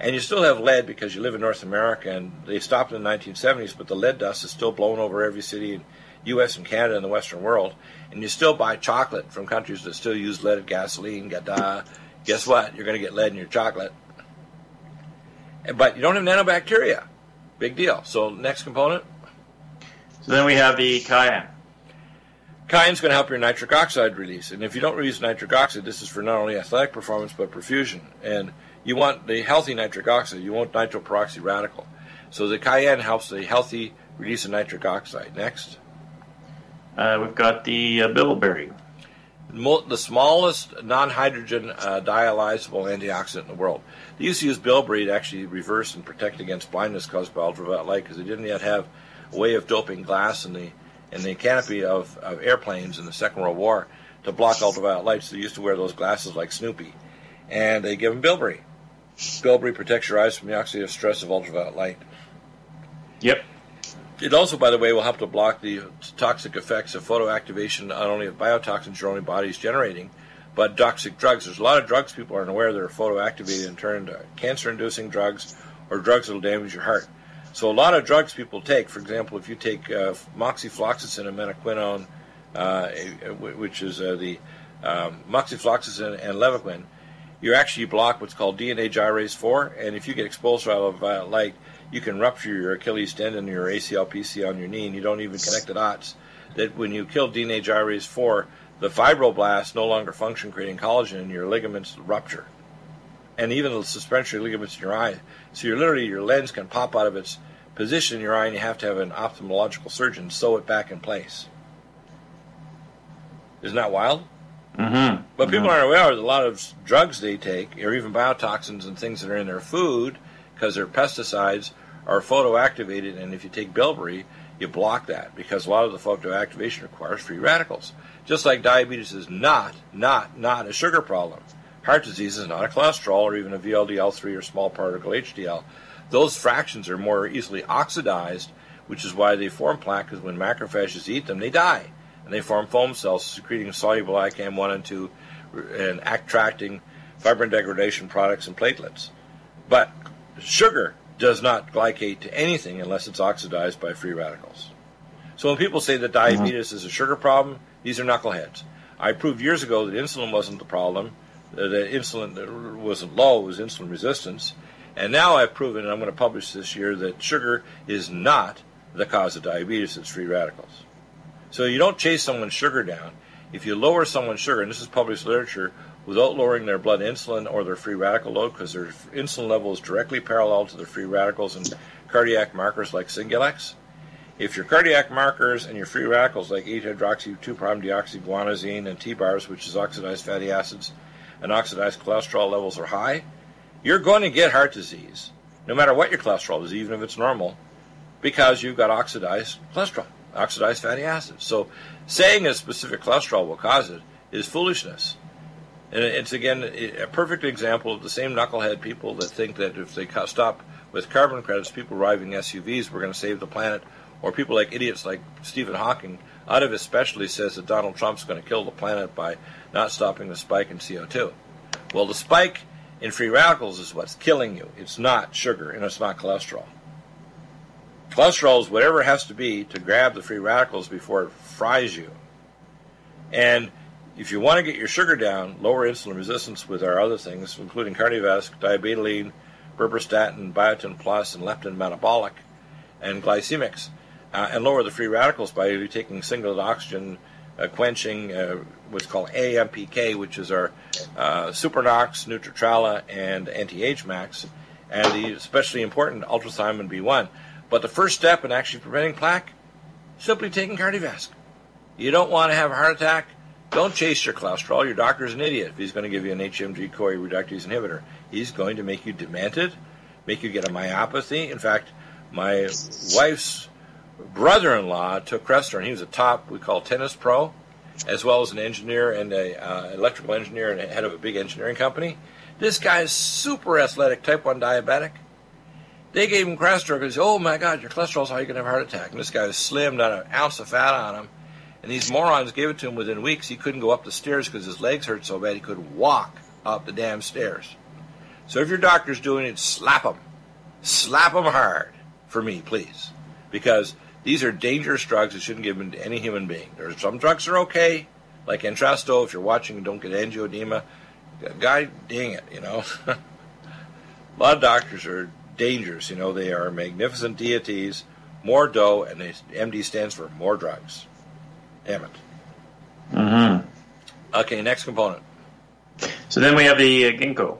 And you still have lead because you live in North America, and they stopped in the 1970s, but the lead dust is still blown over every city in U.S. and Canada and the Western world. And you still buy chocolate from countries that still use leaded gasoline. Guess what? You're going to get lead in your chocolate. But you don't have nanobacteria. Big deal. So next component. So then we have the cayenne. Cayenne's going to help your nitric oxide release. And if you don't release nitric oxide, this is for not only athletic performance but perfusion. And you want the healthy nitric oxide. You want nitroperoxy radical. So the cayenne helps the healthy release of nitric oxide. Next. We've got the bilberry. The smallest non-hydrogen dialyzable antioxidant in the world. They used to use bilberry to actually reverse and protect against blindness caused by ultraviolet light because they didn't yet have a way of doping glass in the canopy of airplanes in the Second World War to block ultraviolet light. So they used to wear those glasses like Snoopy. And they give them bilberry. Bilberry protects your eyes from the oxidative stress of ultraviolet light. Yep. It also, by the way, will help to block the toxic effects of photoactivation, not only of biotoxins your own body is generating, but toxic drugs. There's a lot of drugs people aren't aware that are photoactivated and turned into cancer-inducing drugs or drugs that will damage your heart. So a lot of drugs people take, for example, if you take moxifloxacin and menaquinone, which is moxifloxacin and Levaquin, you actually block what's called DNA gyrase 4, and if you get exposed to ultraviolet light, you can rupture your Achilles tendon or your ACL, PCL on your knee, and you don't even connect the dots. That when you kill DNA gyrase 4, the fibroblasts no longer function, creating collagen, and your ligaments rupture. And even the suspensory ligaments in your eye. So your lens can pop out of its position in your eye, and you have to have an ophthalmological surgeon sew it back in place. Isn't that wild? Mm-hmm. But people aren't aware of a lot of drugs they take, or even biotoxins and things that are in their food, because their pesticides are photoactivated, and if you take bilberry, you block that, because a lot of the photoactivation requires free radicals. Just like diabetes is not a sugar problem. heart disease is not a cholesterol or even a VLDL3 or small particle HDL. Those fractions are more easily oxidized, which is why they form plaque, because when macrophages eat them, they die. And they form foam cells secreting soluble ICAM-1 and 2 and attracting fibrin degradation products and platelets. But sugar does not glycate to anything unless it's oxidized by free radicals. So when people say that diabetes is a sugar problem, these are knuckleheads. I proved years ago that insulin wasn't the problem, that insulin wasn't low, it was insulin resistance. And now I've proven, and I'm going to publish this year, that sugar is not the cause of diabetes, it's free radicals. So you don't chase someone's sugar down. If you lower someone's sugar, and this is published literature, without lowering their blood insulin or their free radical load, because their insulin level is directly parallel to their free radicals and cardiac markers like Singulex. If your cardiac markers and your free radicals like 8-hydroxy-2'-deoxyguanosine and T-bars, which is oxidized fatty acids, and oxidized cholesterol levels are high, you're going to get heart disease, no matter what your cholesterol is, even if it's normal, because you've got oxidized cholesterol, oxidized fatty acids. So saying a specific cholesterol will cause it is foolishness. And it's, again, a perfect example of the same knucklehead people that think that if they stop with carbon credits, people driving SUVs, we're going to save the planet, or people like idiots like Stephen Hawking, out of especially says that Donald Trump's going to kill the planet by not stopping the spike in CO2. Well, the spike in free radicals is what's killing you. It's not sugar, and it's not cholesterol. Cholesterol is whatever it has to be to grab the free radicals before it fries you. And if you want to get your sugar down, lower insulin resistance with our other things, including cardiovascular, diabetoline, berberstatin, biotin plus, and leptin metabolic, and glycemics, and lower the free radicals by taking singlet oxygen, quenching, what's called AMPK, which is our Supernox, Nutritrala, and Anti-Age Max, and the especially important ultrathiamin B1. But the first step in actually preventing plaque, simply taking cardiovasc. You don't want to have a heart attack. Don't chase your cholesterol. Your doctor's an idiot if he's going to give you an HMG-CoA reductase inhibitor. He's going to make you demented, make you get a myopathy. In fact, my wife's brother-in-law took Crestor. He was a top, we call tennis pro, as well as an engineer and an electrical engineer and head of a big engineering company. This guy's super athletic, type 1 diabetic. They gave him Crestor because, oh, my God, your cholesterol's how you can have a heart attack. And this guy was slim, not an ounce of fat on him. And these morons gave it to him within weeks. He couldn't go up the stairs because his legs hurt so bad he couldn't walk up the damn stairs. So if your doctor's doing it, slap him. Slap him hard for me, please. Because these are dangerous drugs that shouldn't give them to any human being. There's some drugs that are okay, like Entresto. If you're watching, don't get angioedema. God dang it, you know. A lot of doctors are dangerous. You know, they are magnificent deities, more dough, and MD stands for more drugs. Damn it. Mm-hmm. Okay, next component. So then we have the ginkgo.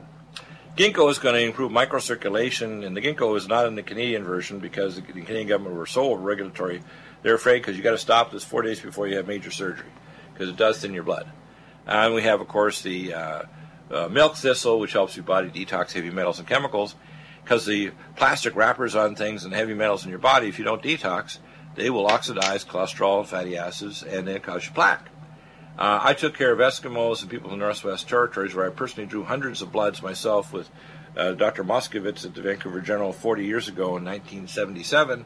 Ginkgo is going to improve microcirculation, and the ginkgo is not in the Canadian version because the Canadian government were so regulatory. They're afraid because you got to stop this 4 days before you have major surgery because it does thin your blood. And we have, of course, the milk thistle, which helps your body detox heavy metals and chemicals because the plastic wrappers on things and heavy metals in your body, if you don't detox, they will oxidize cholesterol and fatty acids, and then cause you plaque. I took care of Eskimos and people in the Northwest Territories, where I personally drew hundreds of bloods myself with Dr. Moskowitz at the Vancouver General 40 years ago in 1977.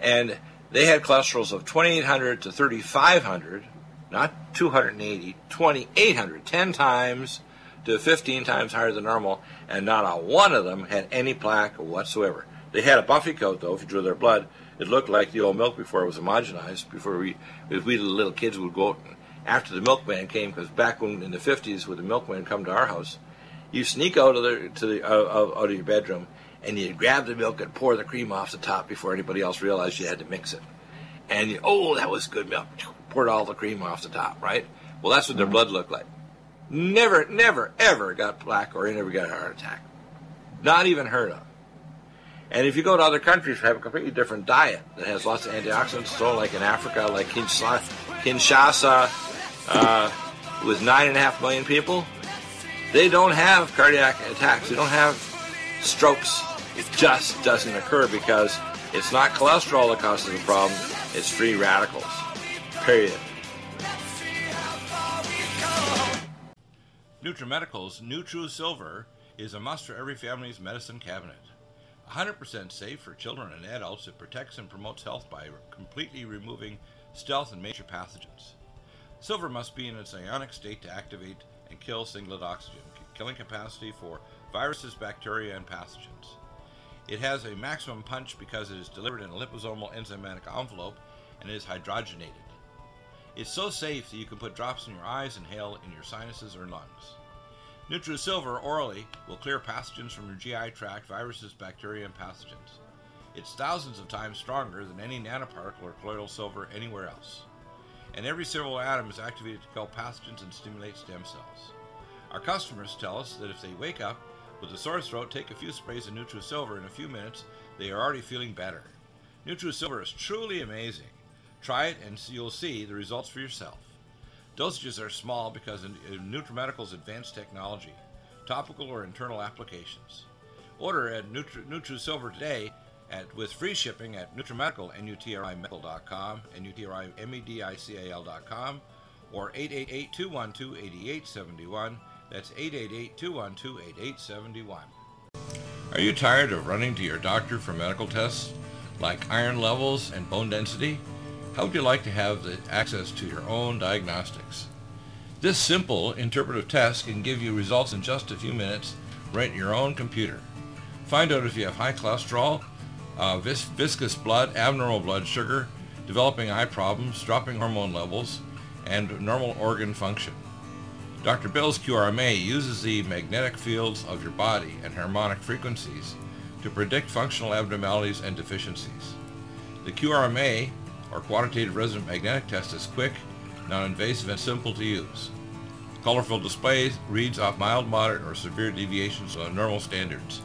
And they had cholesterols of 2,800 to 3,500, not 280, 2,800, 10 times to 15 times higher than normal, and not a one of them had any plaque whatsoever. They had a buffy coat, though, if you drew their blood. It looked like the old milk before it was homogenized, before we little kids would go out after the milkman came, because back when in the 50s when the milkman come to our house, you sneak out of your bedroom and you'd grab the milk and pour the cream off the top before anybody else realized you had to mix it. And you, oh, that was good milk. Poured all the cream off the top, right? Well, that's what their blood looked like. Never, ever got plaque or never got a heart attack. Not even heard of. And if you go to other countries that have a completely different diet that has lots of antioxidants, so like in Africa, like Kinshasa, with 9.5 million people, they don't have cardiac attacks. They don't have strokes. It just doesn't occur because it's not cholesterol that causes the problem. It's free radicals. Period. NutraMedical's NutriSilver is a must for every family's medicine cabinet. 100% safe for children and adults, it protects and promotes health by completely removing stealth and major pathogens. Silver must be in its ionic state to activate and kill singlet oxygen, killing capacity for viruses, bacteria, and pathogens. It has a maximum punch because it is delivered in a liposomal enzymatic envelope and is hydrogenated. It's so safe that you can put drops in your eyes and inhale in your sinuses or lungs. NutriSilver orally will clear pathogens from your GI tract, viruses, bacteria, and pathogens. It's thousands of times stronger than any nanoparticle or colloidal silver anywhere else. And every silver atom is activated to kill pathogens and stimulate stem cells. Our customers tell us that if they wake up with a sore throat, take a few sprays of NutriSilver, in a few minutes they are already feeling better. NutriSilver is truly amazing. Try it and you'll see the results for yourself. Dosages are small because of NutraMedical's advanced technology, topical or internal applications. Order at NutriSilver today with free shipping at NutraMedical, NutriMedical.com, NutriMedical.com, or 888-212-8871. That's 888-212-8871. Are you tired of running to your doctor for medical tests like iron levels and bone density? How would you like to have the access to your own diagnostics? This simple interpretive test can give you results in just a few minutes right in your own computer. Find out if you have high cholesterol, viscous blood, abnormal blood sugar, developing eye problems, dropping hormone levels, and normal organ function. Dr. Bill's QRMA uses the magnetic fields of your body and harmonic frequencies to predict functional abnormalities and deficiencies. The QRMA, or quantitative resonant magnetic test, is quick, non-invasive, and simple to use. Colorful displays reads off mild, moderate, or severe deviations from normal standards.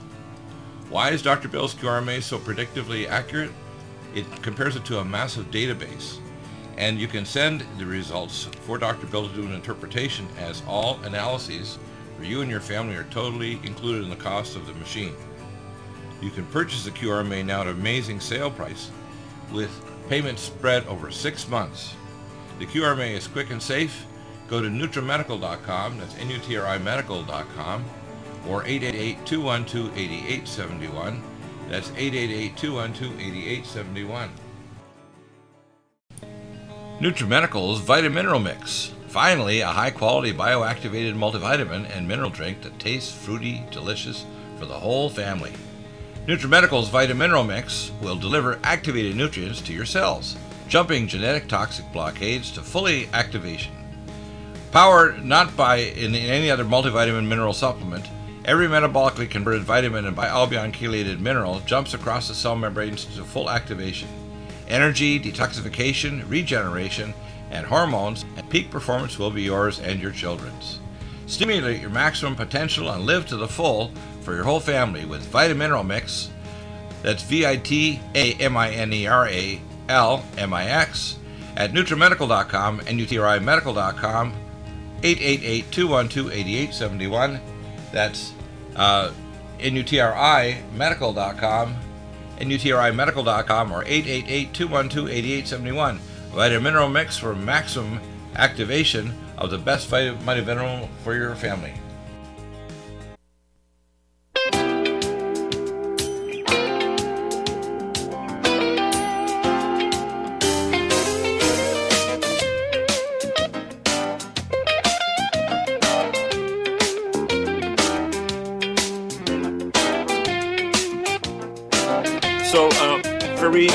Why is Dr. Bill's QRMA so predictively accurate? It compares it to a massive database, and you can send the results for Dr. Bill to do an interpretation, as all analyses for you and your family are totally included in the cost of the machine. You can purchase the QRMA now at an amazing sale price with payments spread over 6 months. The QRMA is quick and safe. Go to NutriMedical.com, that's NutriMedical.com, or 888-212-8871, that's 888-212-8871. NutriMedical's Vitamineral Mix. Finally, a high-quality bioactivated multivitamin and mineral drink that tastes fruity, delicious for the whole family. NutriMedical's Vitamineral Mix will deliver activated nutrients to your cells, jumping genetic toxic blockades to fully activation. Powered not by in any other multivitamin mineral supplement, every metabolically converted vitamin and bialbion chelated mineral jumps across the cell membranes to full activation. Energy, detoxification, regeneration, and hormones, and peak performance will be yours and your children's. Stimulate your maximum potential and live to the full for your whole family with Vitamineral Mix. That's VITAMINERAL MIX at NutriMedical.com and NutriMedical.com, 888-212-8871. That's NutriMedical.com. NutriMedical.com or 888-212-8871. Vitamineral Mix for maximum activation of the best vitamin for your family.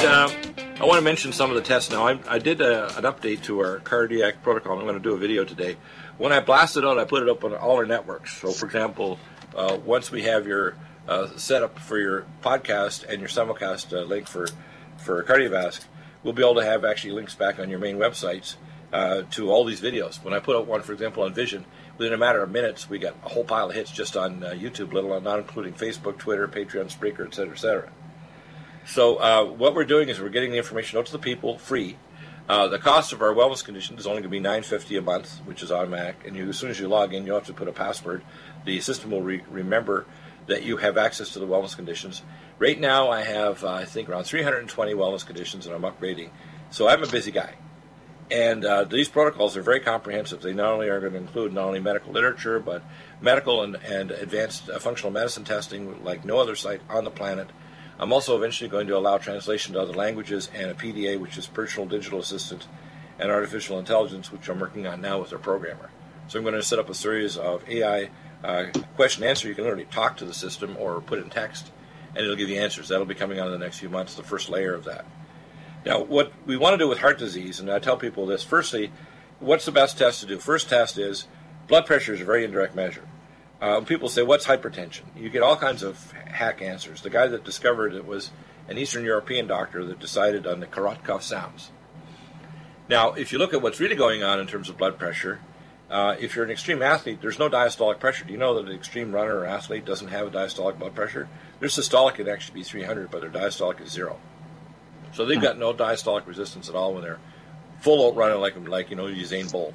I want to mention some of the tests now. I did an update to our cardiac protocol, and I'm going to do a video today. When I blast it out, I put it up on all our networks. So, for example, once we have your setup for your podcast and your simulcast link for Cardiovasc, we'll be able to have actually links back on your main websites to all these videos. When I put out one, for example, on Vision, within a matter of minutes, we got a whole pile of hits just on YouTube, let alone not including Facebook, Twitter, Patreon, Spreaker, et cetera, et cetera. So what we're doing is we're getting the information out to the people free. The cost of our wellness condition is only going to be $9.50 a month, which is automatic. And as soon as you log in, you'll have to put a password. The system will remember that you have access to the wellness conditions. Right now I have, I think, around 320 wellness conditions, and I'm upgrading. So I'm a busy guy. And these protocols are very comprehensive. They not only are going to include not only medical literature, but medical and advanced functional medicine testing like no other site on the planet. I'm also eventually going to allow translation to other languages and a PDA, which is Personal Digital Assistant, and artificial intelligence, which I'm working on now with a programmer. So I'm going to set up a series of AI question and answer. You can literally talk to the system or put in text, and it'll give you answers. That'll be coming out in the next few months, the first layer of that. Now, what we want to do with heart disease, and I tell people this, firstly, what's the best test to do? First test is blood pressure is a very indirect measure. People say, what's hypertension? You get all kinds of hack answers. The guy that discovered it was an Eastern European doctor that decided on the Korotkov sounds. Now, if you look at what's really going on in terms of blood pressure, if you're an extreme athlete, there's no diastolic pressure. Do you know that an extreme runner or athlete doesn't have a diastolic blood pressure? Their systolic can actually be 300, but their diastolic is zero. So they've got no diastolic resistance at all when they're full out running like Usain Bolt.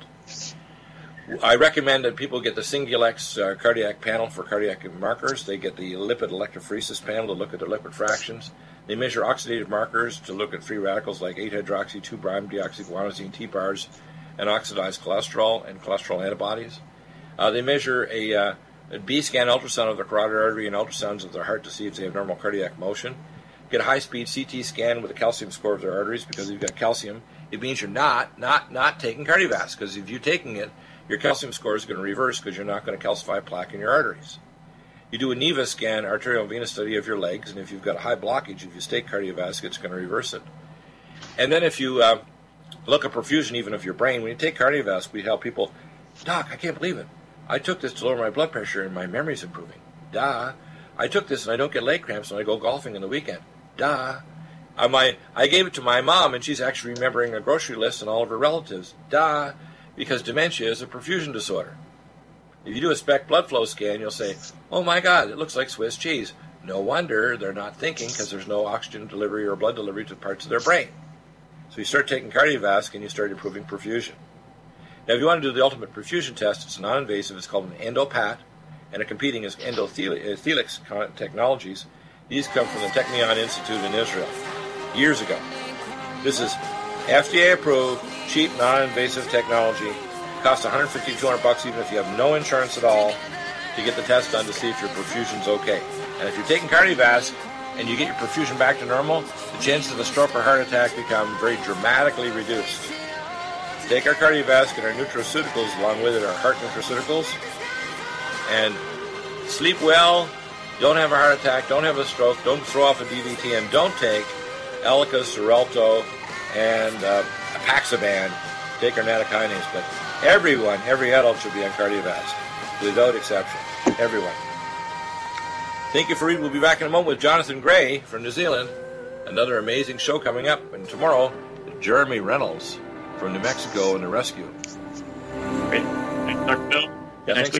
I recommend that people get the Singulex cardiac panel for cardiac markers. They get the lipid electrophoresis panel to look at their lipid fractions. They measure oxidative markers to look at free radicals like 8-hydroxy, 2'-deoxyguanosine, T-bars, and oxidized cholesterol and cholesterol antibodies. They measure a B-scan ultrasound of their carotid artery and ultrasounds of their heart to see if they have normal cardiac motion. Get a high-speed CT scan with a calcium score of their arteries because you've got calcium. It means you're not taking Cardiovasc, because if you're taking it, your calcium score is going to reverse because you're not going to calcify plaque in your arteries. You do a NEVA scan, arterial and venous study of your legs, and if you've got a high blockage, if you stake Cardiovasc, it's going to reverse it. And then if you look at perfusion even of your brain, when you take Cardiovasc, we tell people, Doc, I can't believe it. I took this to lower my blood pressure and my memory's improving. Duh. I took this and I don't get leg cramps and I go golfing on the weekend. Duh. I gave it to my mom, and she's actually remembering a grocery list and all of her relatives. Duh. Because dementia is a perfusion disorder. If you do a SPECT blood flow scan, you'll say, oh my God, it looks like Swiss cheese. No wonder they're not thinking, because there's no oxygen delivery or blood delivery to parts of their brain. So you start taking Cardiovasc, and you start improving perfusion. Now, if you want to do the ultimate perfusion test, it's non-invasive. It's called an EndoPAT, and it competing is Endothelix Technologies. These come from the Technion Institute in Israel years ago. This is FDA-approved, cheap, non-invasive technology. It costs $150-$200, even if you have no insurance at all, to get the test done to see if your perfusion's okay. And if you're taking Cardiovasc and you get your perfusion back to normal, the chances of a stroke or heart attack become very dramatically reduced. Take our Cardiovasc and our nutraceuticals along with it, our heart nutraceuticals, and sleep well, don't have a heart attack, don't have a stroke, don't throw off a DVT, and don't take Eliquis, Xarelto, and Apaxaban. Take our natokinase. But everyone, every adult should be on Cardiovasc, without exception. Everyone. Thank you for reading. We'll be back in a moment with Jonathan Gray from New Zealand. Another amazing show coming up. And tomorrow, Jeremy Reynolds from New Mexico and The Rescue. Great. Thanks, Dr. Bill. Yeah, thanks.